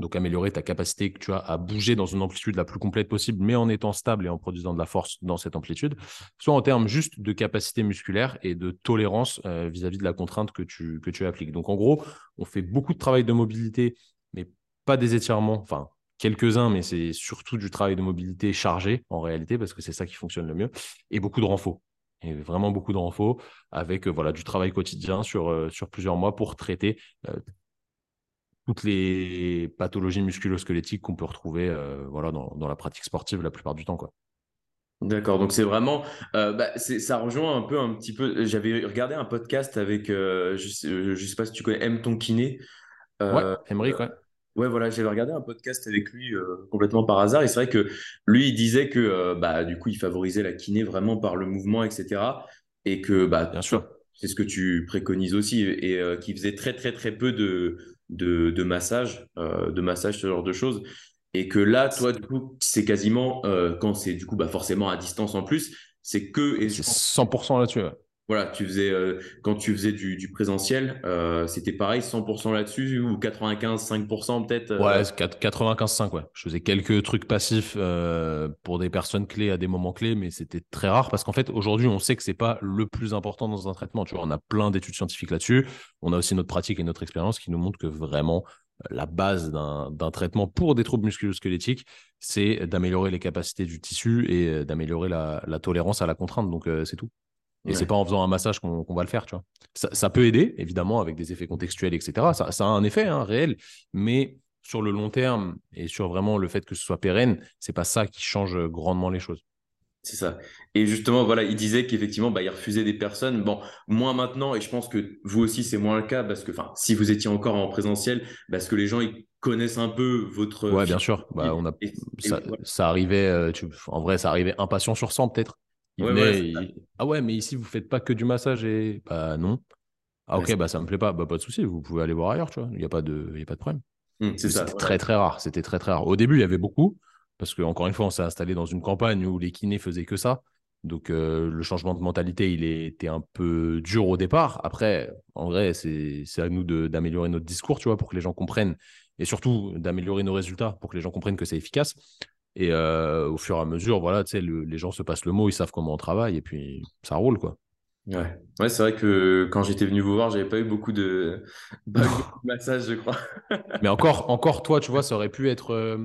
donc améliorer ta capacité que tu as à bouger dans une amplitude la plus complète possible, mais en étant stable et en produisant de la force dans cette amplitude, soit en termes juste de capacité musculaire et de tolérance vis-à-vis de la contrainte que tu appliques. Donc en gros, on fait beaucoup de travail de mobilité, mais pas des étirements, enfin quelques-uns, mais c'est surtout du travail de mobilité chargé en réalité, parce que c'est ça qui fonctionne le mieux, et beaucoup de renfort. et vraiment beaucoup d'infos avec voilà, du travail quotidien sur plusieurs mois pour traiter toutes les pathologies musculo-squelettiques qu'on peut retrouver voilà, dans la pratique sportive la plupart du temps, quoi. D'accord, donc c'est vraiment, ça rejoint un petit peu, j'avais regardé un podcast avec, je sais pas si tu connais, Aimeric Tonkiné. Ouais, Aimeric, ouais. Ouais, voilà, j'avais regardé un podcast avec lui complètement par hasard, et c'est vrai que lui, il disait que, du coup, il favorisait la kiné vraiment par le mouvement, etc. Et que, bien sûr, c'est ce que tu préconises aussi, et qu'il faisait très, très, très peu de massage, ce genre de choses. Et que là, toi, du coup, c'est quasiment, quand c'est du coup, forcément à distance en plus, c'est que… Et c'est 100% là-dessus, ouais. Voilà, tu faisais, quand tu faisais du présentiel, c'était pareil, 100% là-dessus ou 95-5% peut-être Ouais, 95-5, ouais. Je faisais quelques trucs passifs pour des personnes clés à des moments clés, mais c'était très rare parce qu'en fait, aujourd'hui, on sait que ce n'est pas le plus important dans un traitement. Tu vois, on a plein d'études scientifiques là-dessus. On a aussi notre pratique et notre expérience qui nous montrent que vraiment… La base d'un traitement pour des troubles musculo-squelettiques, c'est d'améliorer les capacités du tissu et d'améliorer la tolérance à la contrainte. Donc, c'est tout. Et c'est pas en faisant un massage qu'on va le faire, tu vois. Ça peut aider, évidemment, avec des effets contextuels, etc. Ça a un effet réel, mais sur le long terme et sur vraiment le fait que ce soit pérenne, c'est pas ça qui change grandement les choses. C'est ça. Et justement, voilà, il disait qu'effectivement, il refusait des personnes. Bon, moins maintenant, et je pense que vous aussi, c'est moins le cas, parce que si vous étiez encore en présentiel, parce que les gens, ils connaissent un peu votre… Ouais, bien sûr. Ça arrivait, en vrai, ça arrivait un patient sur 100 peut-être. Ah ouais, mais ici, vous ne faites pas que du massage et… Bah non. Ah ok, ça ne me plaît pas. Bah pas de souci, vous pouvez aller voir ailleurs, tu vois. Il n'y a pas de problème. C'est ça. C'était très, très rare. C'était très, très rare. Au début, il y avait beaucoup. Parce qu'encore une fois, on s'est installé dans une campagne où les kinés faisaient que ça. Donc, le changement de mentalité, il était un peu dur au départ. Après, en vrai, c'est à nous d'améliorer notre discours, tu vois, pour que les gens comprennent. Et surtout, d'améliorer nos résultats pour que les gens comprennent que c'est efficace. Et au fur et à mesure, voilà, tu sais, les gens se passent le mot, ils savent comment on travaille et puis ça roule, quoi. Ouais, c'est vrai que quand j'étais venu vous voir, j'avais pas eu beaucoup de massages, je crois. Mais encore, toi, tu vois, ça aurait pu être...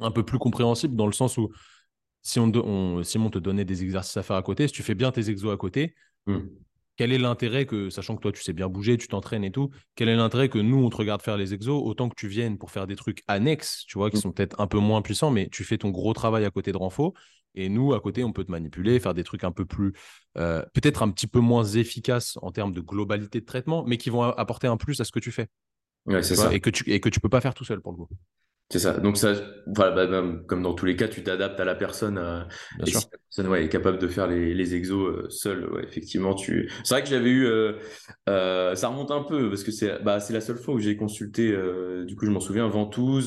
un peu plus compréhensible dans le sens où si Simon te donnait des exercices à faire à côté, si tu fais bien tes exos à côté, quel est l'intérêt que, sachant que toi tu sais bien bouger, tu t'entraînes et tout, quel est l'intérêt que nous on te regarde faire les exos autant que tu viennes pour faire des trucs annexes, tu vois, qui sont peut-être un peu moins puissants, mais tu fais ton gros travail à côté de renfo et nous à côté on peut te manipuler, faire des trucs un peu plus, peut-être un petit peu moins efficaces en termes de globalité de traitement, mais qui vont apporter un plus à ce que tu fais. Ouais, c'est ça. Et que tu peux pas faire tout seul pour le coup. C'est ça. Donc, ça, voilà, comme dans tous les cas, tu t'adaptes à la personne. Bien sûr. Si la personne est capable de faire les exos seule, effectivement. C'est vrai que j'avais eu… ça remonte un peu parce que c'est la seule fois où j'ai consulté, du coup, je m'en souviens, ventouse,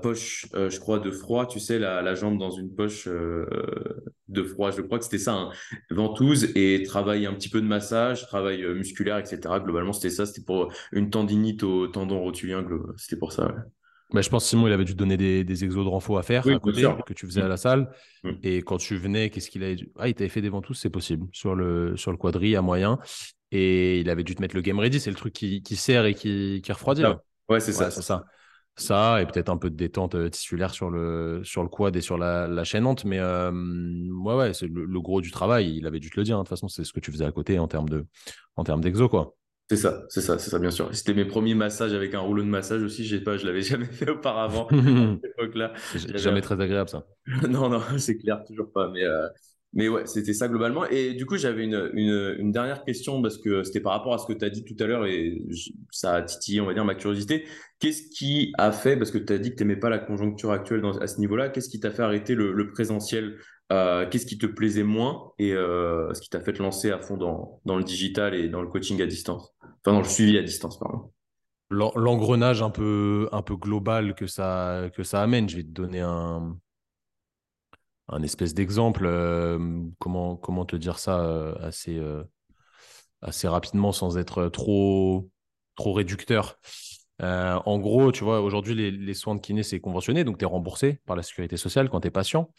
poche, je crois, de froid. Tu sais, la jambe dans une poche de froid. Je crois que c'était ça, hein. Ventouse et travail un petit peu de massage, travail musculaire, etc. Globalement, c'était ça. C'était pour une tendinite au tendon rotulien. C'était pour ça, ouais. Je pense que Simon, il avait dû te donner des exos de renfo à faire à côté, que tu faisais à la salle. Et quand tu venais, qu'est-ce qu'il avait dû… Ah, il t'avait fait des ventouses, c'est possible, sur le quadri à moyen. Et il avait dû te mettre le game ready, c'est le truc qui serre et qui refroidit. Ah. Ouais, c'est ça. Ça, et peut-être un peu de détente tissulaire sur le quad et sur la chaînante. Mais ouais, c'est le gros du travail, il avait dû te le dire. Hein. De toute façon, c'est ce que tu faisais à côté en termes d'exos, quoi. C'est ça, bien sûr. C'était mes premiers massages avec un rouleau de massage aussi. Je l'avais jamais fait auparavant à cette époque-là. C'est jamais très agréable, ça. Non, c'est clair, toujours pas. Mais ouais, c'était ça globalement. Et du coup, j'avais une dernière question parce que c'était par rapport à ce que tu as dit tout à l'heure et ça a titillé, on va dire, ma curiosité. Qu'est-ce qui a fait, parce que tu as dit que tu n'aimais pas la conjoncture actuelle à ce niveau-là, qu'est-ce qui t'a fait arrêter le présentiel ? Qu'est-ce qui te plaisait moins et ce qui t'a fait te lancer à fond dans le digital et dans le coaching à distance, enfin dans le suivi à distance, pardon. L'engrenage un peu global que ça amène. Je vais te donner un espèce d'exemple. Comment te dire ça assez rapidement sans être trop réducteur. En gros, tu vois, aujourd'hui les soins de kiné c'est conventionné, donc tu es remboursé par la sécurité sociale quand tu es patient.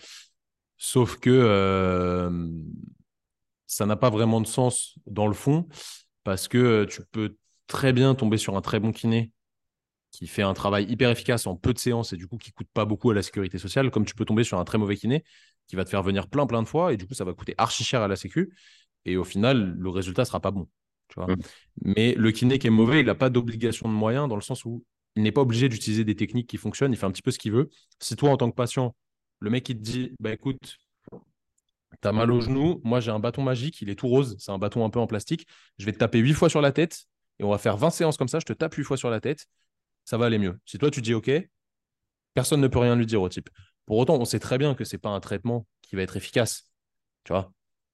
Sauf que ça n'a pas vraiment de sens dans le fond parce que tu peux très bien tomber sur un très bon kiné qui fait un travail hyper efficace en peu de séances et du coup qui ne coûte pas beaucoup à la sécurité sociale, comme tu peux tomber sur un très mauvais kiné qui va te faire venir plein de fois, et du coup ça va coûter archi cher à la sécu, et au final le résultat sera pas bon, tu vois. Mais le kiné qui est mauvais, il n'a pas d'obligation de moyens, dans le sens où il n'est pas obligé d'utiliser des techniques qui fonctionnent, il fait un petit peu ce qu'il veut. Si toi en tant que patient, le mec il te dit bah écoute, t'as mal au genou, moi j'ai un bâton magique, il est tout rose, c'est un bâton un peu en plastique, je vais te taper 8 fois sur la tête et on va faire 20 séances comme ça, je te tape 8 fois sur la tête, ça va aller mieux. Si toi tu dis ok, personne ne peut rien lui dire au type. Pour autant, on sait très bien que ce n'est pas un traitement qui va être efficace, tu vois.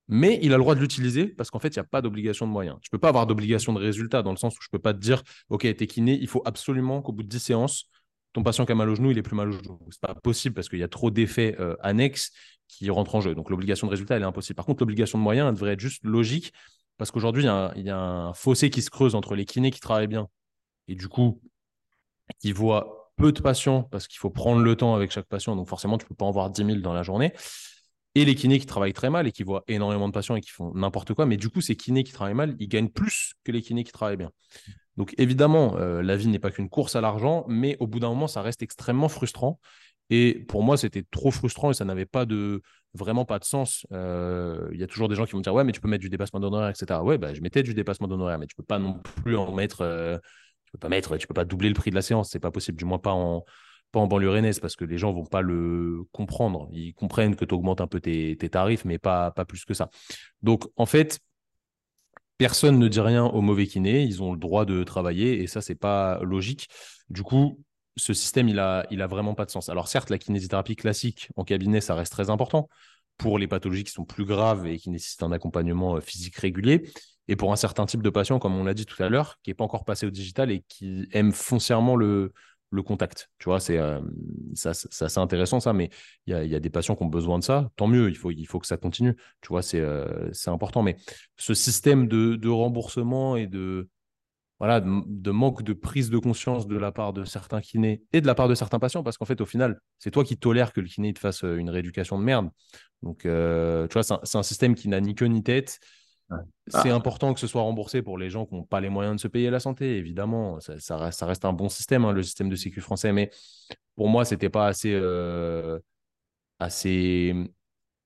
Mais il a le droit de l'utiliser parce qu'en fait, il n'y a pas d'obligation de moyens. Je ne peux pas avoir d'obligation de résultat, dans le sens où je ne peux pas te dire « Ok, t'es kiné, il faut absolument qu'au bout de 10 séances, ton patient qui a mal au genou, il n'ait plus mal au genou. » Ce n'est pas possible parce qu'il y a trop d'effets annexes qui rentrent en jeu. Donc, l'obligation de résultat, elle est impossible. Par contre, l'obligation de moyens, elle devrait être juste logique, parce qu'aujourd'hui, il y a un fossé qui se creuse entre les kinés qui travaillent bien et du coup, qui voient peu de patients, parce qu'il faut prendre le temps avec chaque patient, donc forcément tu peux pas en voir 10 000 dans la journée, et les kinés qui travaillent très mal et qui voient énormément de patients et qui font n'importe quoi. Mais du coup, ces kinés qui travaillent mal, ils gagnent plus que les kinés qui travaillent bien. Donc évidemment, la vie n'est pas qu'une course à l'argent, mais au bout d'un moment ça reste extrêmement frustrant, et pour moi c'était trop frustrant et ça n'avait pas de vraiment pas de sens. Il y a toujours des gens qui vont me dire ouais mais tu peux mettre du dépassement d'honoraires, etc. Ouais, bah je mettais du dépassement d'honoraires, mais tu peux pas non plus en mettre tu peux pas doubler le prix de la séance, c'est pas possible, du moins pas en banlieue rennaise, parce que les gens vont pas le comprendre. Ils comprennent que tu augmentes un peu tes tarifs, mais pas plus que ça. Donc en fait, personne ne dit rien aux mauvais kinés, ils ont le droit de travailler, et ça c'est pas logique. Du coup, ce système il a vraiment pas de sens. Alors certes, la kinésithérapie classique en cabinet, ça reste très important pour les pathologies qui sont plus graves et qui nécessitent un accompagnement physique régulier. Et pour un certain type de patient, comme on l'a dit tout à l'heure, qui n'est pas encore passé au digital et qui aime foncièrement le contact. Tu vois, c'est assez intéressant ça, mais il y a des patients qui ont besoin de ça. Tant mieux, il faut que ça continue. Tu vois, c'est important. Mais ce système de remboursement et de manque de prise de conscience de la part de certains kinés et de la part de certains patients, parce qu'en fait, au final, c'est toi qui tolères que le kiné te fasse une rééducation de merde. Donc, tu vois, c'est un système qui n'a ni queue ni tête. C'est important que ce soit remboursé pour les gens qui n'ont pas les moyens de se payer la santé, évidemment. Ça reste un bon système, hein, le système de sécu français. Mais pour moi, ce n'était pas assez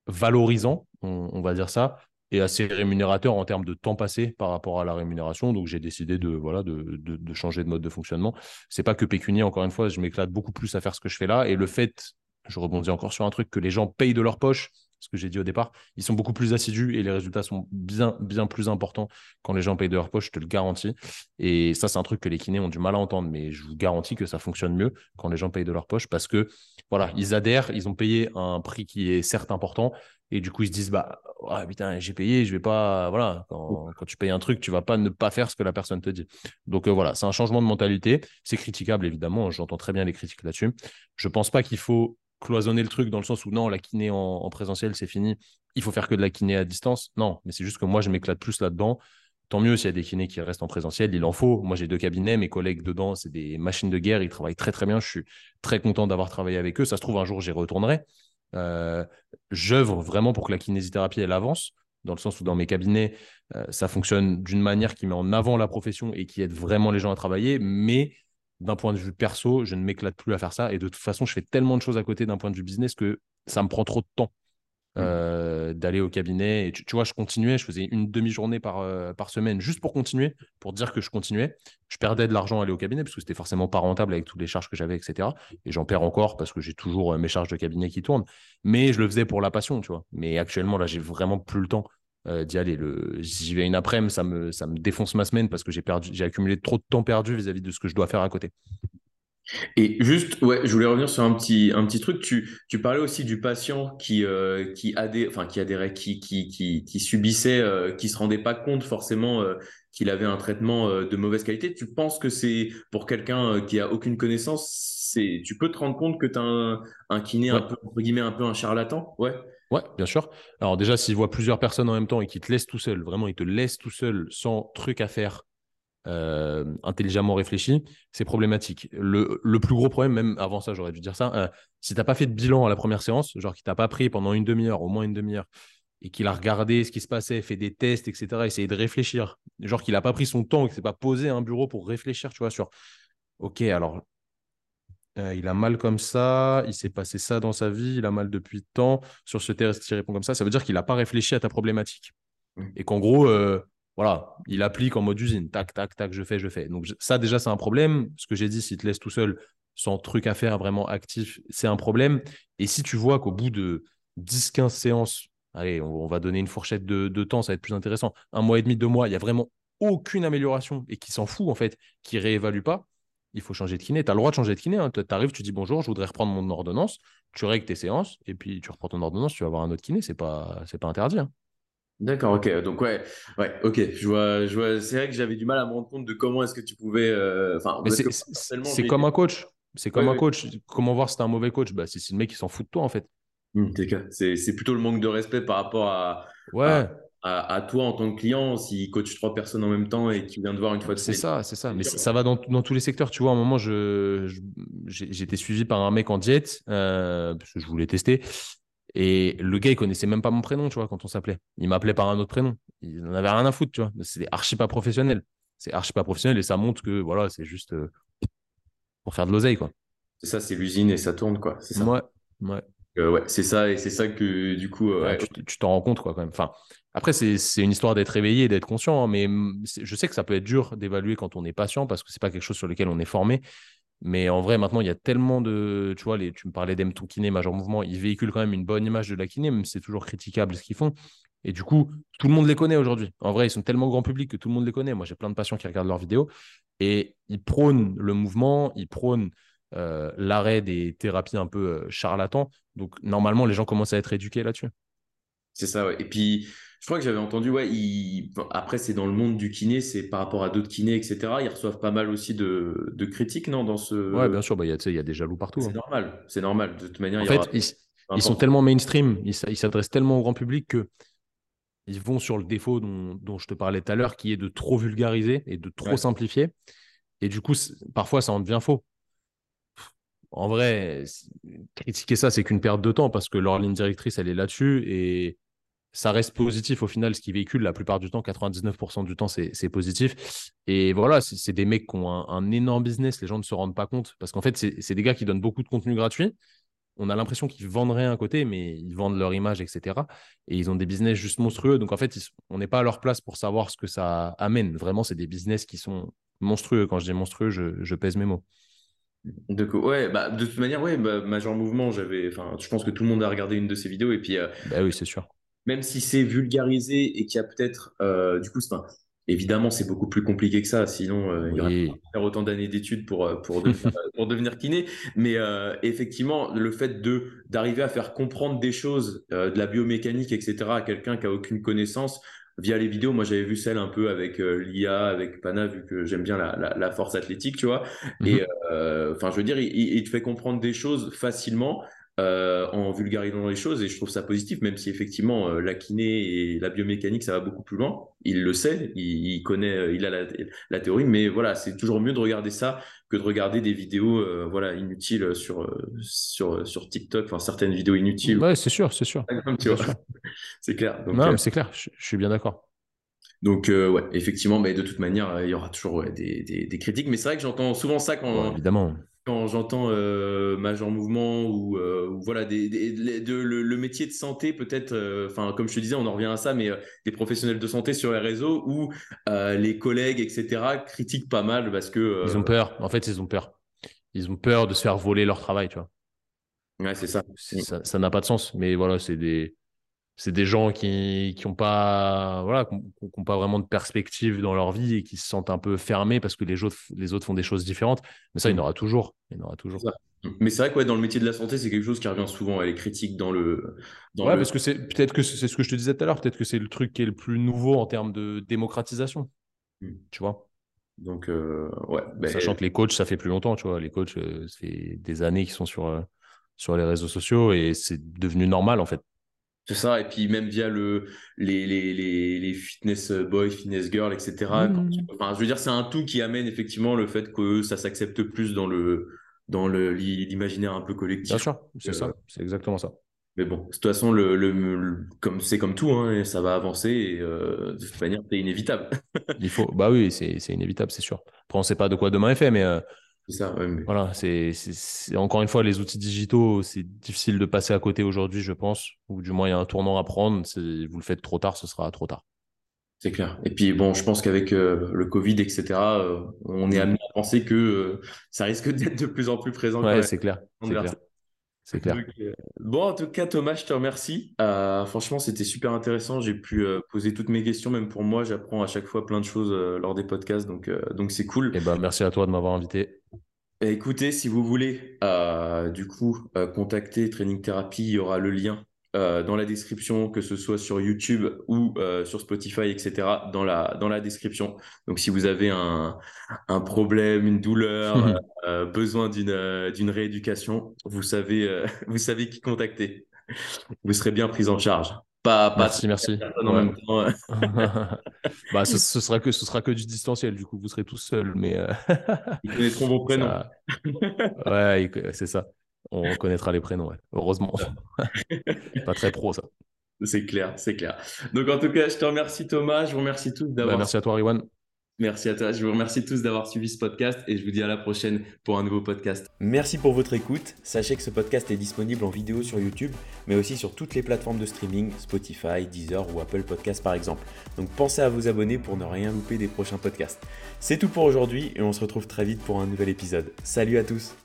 valorisant, on va dire ça, et assez rémunérateur en termes de temps passé par rapport à la rémunération. Donc, j'ai décidé de changer de mode de fonctionnement. Ce n'est pas que pécunier, encore une fois, je m'éclate beaucoup plus à faire ce que je fais là. Et le fait, je rebondis encore sur un truc, que les gens payent de leur poche, ce que j'ai dit au départ, ils sont beaucoup plus assidus et les résultats sont bien plus importants quand les gens payent de leur poche, je te le garantis. Et ça, c'est un truc que les kinés ont du mal à entendre, mais je vous garantis que ça fonctionne mieux quand les gens payent de leur poche, parce que voilà, ils adhèrent, ils ont payé un prix qui est certes important, et du coup ils se disent bah oh, putain, j'ai payé, je vais pas, voilà, quand tu payes un truc, tu vas pas ne pas faire ce que la personne te dit. Donc voilà, c'est un changement de mentalité, c'est critiquable évidemment, j'entends très bien les critiques là-dessus. Je pense pas qu'il faut cloisonner le truc dans le sens où non, la kiné en présentiel c'est fini, il faut faire que de la kiné à distance. Non, mais c'est juste que moi je m'éclate plus là-dedans. Tant mieux s'il y a des kinés qui restent en présentiel, il en faut. Moi j'ai 2 cabinets, mes collègues dedans c'est des machines de guerre, ils travaillent très très bien, je suis très content d'avoir travaillé avec eux. Ça se trouve un jour j'y retournerai. J'œuvre vraiment pour que la kinésithérapie elle avance, dans le sens où dans mes cabinets ça fonctionne d'une manière qui met en avant la profession et qui aide vraiment les gens à travailler, mais d'un point de vue perso, je ne m'éclate plus à faire ça. Et de toute façon, je fais tellement de choses à côté d'un point de vue business que ça me prend trop de temps d'aller au cabinet. Et tu vois, je continuais, je faisais une demi-journée par semaine juste pour continuer, pour dire que je continuais. Je perdais de l'argent à aller au cabinet parce que c'était forcément pas rentable avec toutes les charges que j'avais, etc. Et j'en perds encore parce que j'ai toujours mes charges de cabinet qui tournent. Mais je le faisais pour la passion, tu vois. Mais actuellement, là, j'ai vraiment plus le temps d'y aller. J'y vais une après-midi, ça me défonce ma semaine parce que j'ai accumulé trop de temps perdu vis-à-vis de ce que je dois faire à côté. Et juste, ouais, je voulais revenir sur un petit truc. Tu parlais aussi du patient qui subissait, qui se rendait pas compte forcément qu'il avait un traitement de mauvaise qualité. Tu penses que c'est pour quelqu'un qui a aucune connaissance, tu peux te rendre compte que tu as un kiné, ouais, un peu un charlatan, ouais. Ouais, bien sûr. Alors déjà, s'il voit plusieurs personnes en même temps et qu'il te laisse tout seul, vraiment, il te laisse tout seul sans truc à faire, intelligemment réfléchi, c'est problématique. Le plus gros problème, même avant ça, j'aurais dû dire ça, si tu n'as pas fait de bilan à la première séance, genre qu'il t'a pas pris pendant une demi-heure, au moins une demi-heure, et qu'il a regardé ce qui se passait, fait des tests, etc., essayé de réfléchir, genre qu'il n'a pas pris son temps, qu'il ne s'est pas posé à un bureau pour réfléchir, tu vois, sur « Ok, alors… » il a mal comme ça, il s'est passé ça dans sa vie, il a mal depuis tant, sur ce test, il répond comme ça. Ça veut dire qu'il n'a pas réfléchi à ta problématique. Et qu'en gros, voilà, il applique en mode usine. Tac, tac, tac, je fais. Donc ça, déjà, c'est un problème. Ce que j'ai dit, s'il te laisse tout seul, sans truc à faire vraiment actif, c'est un problème. Et si tu vois qu'au bout de 10-15 séances, allez, on va donner une fourchette de temps, ça va être plus intéressant, 1 mois et demi, 2 mois, il n'y a vraiment aucune amélioration et qui s'en fout, en fait, qui ne réévalue pas, il faut changer de kiné. Tu as le droit de changer de kiné. Hein. Tu arrives, tu dis bonjour, je voudrais reprendre mon ordonnance, tu règles tes séances et puis tu reprends ton ordonnance, tu vas avoir un autre kiné. Ce n'est pas interdit. Hein. D'accord, ok. Donc, ouais ok. Je vois, c'est vrai que j'avais du mal à me rendre compte de comment est-ce que tu pouvais… c'est comme un coach. C'est comme un coach. Comment voir si t'es un mauvais coach? Bah, c'est le mec qui s'en fout de toi, en fait. C'est plutôt le manque de respect par rapport à toi en tant que client, s'il coach 3 personnes en même temps et qu'il vient de voir une fois de plus. C'est ça. Mais ça va dans tous les secteurs. Tu vois, à un moment, j'étais suivi par un mec en diète, parce que je voulais tester. Et le gars, il connaissait même pas mon prénom, tu vois, quand on s'appelait. Il m'appelait par un autre prénom. Il n'en avait rien à foutre, tu vois. C'est archi pas professionnel. Et ça montre que, voilà, c'est juste… pour faire de l'oseille, quoi. C'est ça, c'est l'usine et ça tourne, quoi. C'est ça. Ouais. C'est ça, et c'est ça que, du coup… tu t'en rends compte, quoi, quand même. Enfin, après, c'est une histoire d'être réveillé et d'être conscient, hein, mais je sais que ça peut être dur d'évaluer quand on est patient, parce que c'est pas quelque chose sur lequel on est formé. Mais en vrai, maintenant, il y a tellement de… Tu vois, tu me parlais d'Aimeric Tonkiné, Major Mouvement, ils véhiculent quand même une bonne image de la kiné, même si c'est toujours critiquable ce qu'ils font. Et du coup, tout le monde les connaît aujourd'hui. En vrai, ils sont tellement grand public que tout le monde les connaît. Moi, j'ai plein de patients qui regardent leurs vidéos et ils prônent le mouvement, ils prônent l'arrêt des thérapies un peu charlatans. Donc, normalement, les gens commencent à être éduqués là-dessus. C'est ça, ouais. Et puis, je crois que j'avais entendu, après, c'est dans le monde du kiné, c'est par rapport à d'autres kinés, etc. Ils reçoivent pas mal aussi de critiques, non, dans ce… Ouais, bien sûr, il y a des jaloux partout. C'est normal, c'est normal. De toute manière, ils sont tellement mainstream, ils s'adressent tellement au grand public que… Ils vont sur le défaut dont je te parlais tout à l'heure, qui est de trop vulgariser et de trop simplifier. Et du coup, parfois, ça en devient faux. En vrai, critiquer ça, c'est qu'une perte de temps parce que leur ligne directrice, elle est là-dessus et ça reste positif au final, ce qu'ils véhiculent la plupart du temps, 99% du temps, c'est positif. Et voilà, c'est des mecs qui ont un énorme business, les gens ne se rendent pas compte parce qu'en fait, c'est des gars qui donnent beaucoup de contenu gratuit. On a l'impression qu'ils vendraient un côté, mais ils vendent leur image, etc. Et ils ont des business juste monstrueux. Donc, en fait, on n'est pas à leur place pour savoir ce que ça amène. Vraiment, c'est des business qui sont monstrueux. Quand je dis monstrueux, je pèse mes mots. De toute manière, Major Mouvement, je pense que tout le monde a regardé une de ses vidéos. Et puis, oui, c'est sûr. Même si c'est vulgarisé et qu'il y a peut-être… évidemment, c'est beaucoup plus compliqué que ça. Sinon, il y aurait pas à faire autant d'années d'études pour devenir kiné. Mais effectivement, le fait d'arriver à faire comprendre des choses, de la biomécanique, etc., à quelqu'un qui n'a aucune connaissance via les vidéos. Moi, j'avais vu celle un peu avec l'IA, avec Pana, vu que j'aime bien la force athlétique, tu vois. Et je veux dire, il te fait comprendre des choses facilement. En vulgarisant les choses, et je trouve ça positif, même si effectivement la kiné et la biomécanique ça va beaucoup plus loin, il le sait, il connaît, il a la théorie, mais voilà, c'est toujours mieux de regarder ça que de regarder des vidéos inutiles sur TikTok, certaines vidéos inutiles. Ouais, c'est sûr. C'est clair. Donc, non, mais c'est clair, je suis bien d'accord. Donc, effectivement, mais de toute manière, il y aura toujours des critiques, mais c'est vrai que j'entends souvent ça quand… Ouais, évidemment. Quand j'entends Major Mouvement ou le métier de santé, peut-être, comme je te disais, on en revient à ça, mais des professionnels de santé sur les réseaux où les collègues, etc., critiquent pas mal parce que… Ils ont peur. En fait, ils ont peur. Ils ont peur de se faire voler leur travail, tu vois. Ouais, c'est ça. Ça n'a pas de sens. Mais voilà, c'est des gens qui n'ont pas, qui ont pas vraiment de perspective dans leur vie et qui se sentent un peu fermés parce que les autres font des choses différentes. Mais ça, il y en aura toujours. Mais c'est vrai que dans le métier de la santé, c'est quelque chose qui revient souvent. Les critiques parce que c'est peut-être que c'est ce que je te disais tout à l'heure. Peut-être que c'est le truc qui est le plus nouveau en termes de démocratisation. Tu vois. Donc, sachant que les coachs, ça fait plus longtemps. Tu vois, les coachs, ça fait des années qu'ils sont sur les réseaux sociaux et c'est devenu normal en fait. C'est ça, et puis même via les fitness boys, fitness girls, etc. Je veux dire, c'est un tout qui amène effectivement le fait que ça s'accepte plus dans l'imaginaire un peu collectif. Bien sûr, c'est ça, c'est exactement ça. Mais bon, de toute façon, c'est comme tout, hein, ça va avancer et de toute manière, c'est inévitable. C'est inévitable, c'est sûr. Après, on ne sait pas de quoi demain est fait, mais C'est ça, ouais, mais... Voilà, c'est encore une fois les outils digitaux, c'est difficile de passer à côté aujourd'hui, je pense, ou du moins il y a un tournant à prendre. Si vous le faites trop tard, ce sera trop tard. C'est clair. Et puis bon, je pense qu'avec le Covid, etc., on est amené à penser que ça risque d'être de plus en plus présent. Ouais, c'est clair. C'est clair. Donc, bon, en tout cas, Thomas, je te remercie. Franchement, c'était super intéressant. J'ai pu poser toutes mes questions, même pour moi. J'apprends à chaque fois plein de choses lors des podcasts, donc c'est cool. Et ben, merci à toi de m'avoir invité. Et écoutez, si vous voulez, du coup, contacter Training Therapy, il y aura le lien dans la description, que ce soit sur YouTube ou sur Spotify, etc., dans la description. Donc, si vous avez un problème, une douleur, besoin d'une rééducation, vous savez qui contacter. Vous serez bien pris en charge. Merci. En même temps. Bah, ce sera que du distanciel, du coup, vous serez tous seuls. Mais, ils connaîtront vos prénoms. Ça... Ouais, c'est ça. On connaîtra les prénoms, ouais. Heureusement. Pas très pro, ça. C'est clair. Donc, en tout cas, je te remercie, Thomas. Je vous remercie tous d'avoir... merci à toi, Riwan. Merci à toi. Je vous remercie tous d'avoir suivi ce podcast et je vous dis à la prochaine pour un nouveau podcast. Merci pour votre écoute. Sachez que ce podcast est disponible en vidéo sur YouTube, mais aussi sur toutes les plateformes de streaming, Spotify, Deezer ou Apple Podcasts par exemple. Donc, pensez à vous abonner pour ne rien louper des prochains podcasts. C'est tout pour aujourd'hui et on se retrouve très vite pour un nouvel épisode. Salut à tous.